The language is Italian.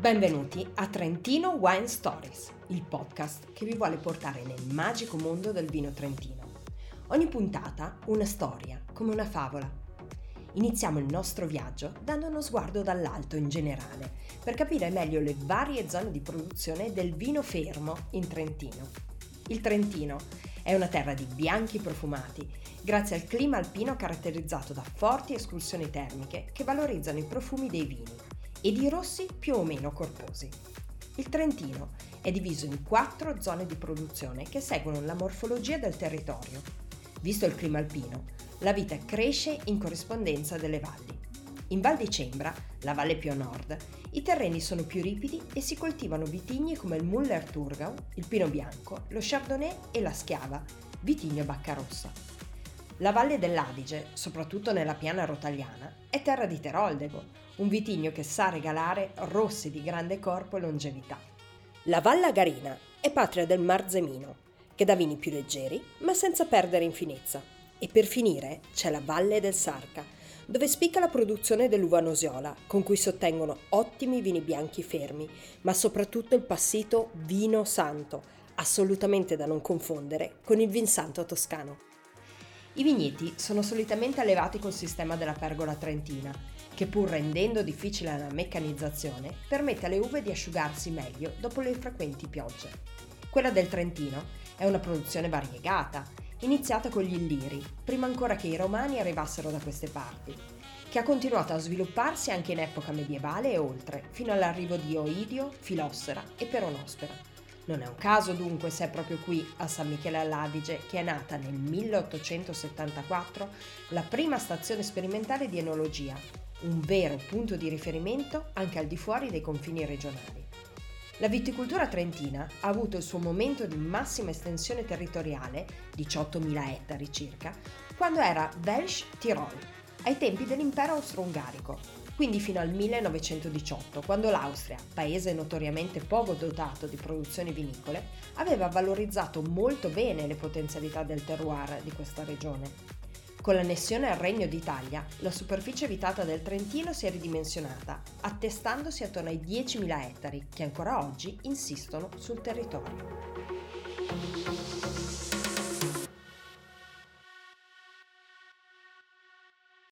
Benvenuti a Trentino Wine Stories, il podcast che vi vuole portare nel magico mondo del vino trentino. Ogni puntata una storia, come una favola. Iniziamo il nostro viaggio dando uno sguardo dall'alto in generale, per capire meglio le varie zone di produzione del vino fermo in Trentino. Il Trentino è una terra di bianchi profumati, grazie al clima alpino caratterizzato da forti escursioni termiche che valorizzano i profumi dei vini, e di rossi più o meno corposi. Il Trentino è diviso in 4 zone di produzione che seguono la morfologia del territorio. Visto il clima alpino, la vita cresce in corrispondenza delle valli. In Val di Cembra, la valle più a nord, i terreni sono più ripidi e si coltivano vitigni come il Muller Thurgau, il Pino Bianco, lo Chardonnay e la Schiava, vitigno a bacca rossa. La Valle dell'Adige, soprattutto nella Piana Rotaliana, è terra di Teroldego, un vitigno che sa regalare rossi di grande corpo e longevità. La Vallagarina è patria del Marzemino, che dà vini più leggeri ma senza perdere in finezza. E per finire c'è la Valle del Sarca, dove spicca la produzione dell'uva Nosiola, con cui si ottengono ottimi vini bianchi fermi, ma soprattutto il passito Vino Santo, assolutamente da non confondere con il Vin Santo toscano. I vigneti sono solitamente allevati col sistema della Pergola trentina, che pur rendendo difficile la meccanizzazione, permette alle uve di asciugarsi meglio dopo le frequenti piogge. Quella del Trentino è una produzione variegata, iniziata con gli Illiri, prima ancora che i Romani arrivassero da queste parti, che ha continuato a svilupparsi anche in epoca medievale e oltre, fino all'arrivo di Oidio, Filossera e Peronospora. Non è un caso dunque se è proprio qui, a San Michele all'Adige, che è nata nel 1874 la prima stazione sperimentale di enologia, un vero punto di riferimento anche al di fuori dei confini regionali. La viticoltura trentina ha avuto il suo momento di massima estensione territoriale, 18.000 ettari circa, quando era Welsch-Tirol, ai tempi dell'impero austro-ungarico. Quindi fino al 1918, quando l'Austria, paese notoriamente poco dotato di produzioni vinicole, aveva valorizzato molto bene le potenzialità del terroir di questa regione. Con l'annessione al Regno d'Italia, la superficie abitata del Trentino si è ridimensionata, attestandosi attorno ai 10.000 ettari, che ancora oggi insistono sul territorio.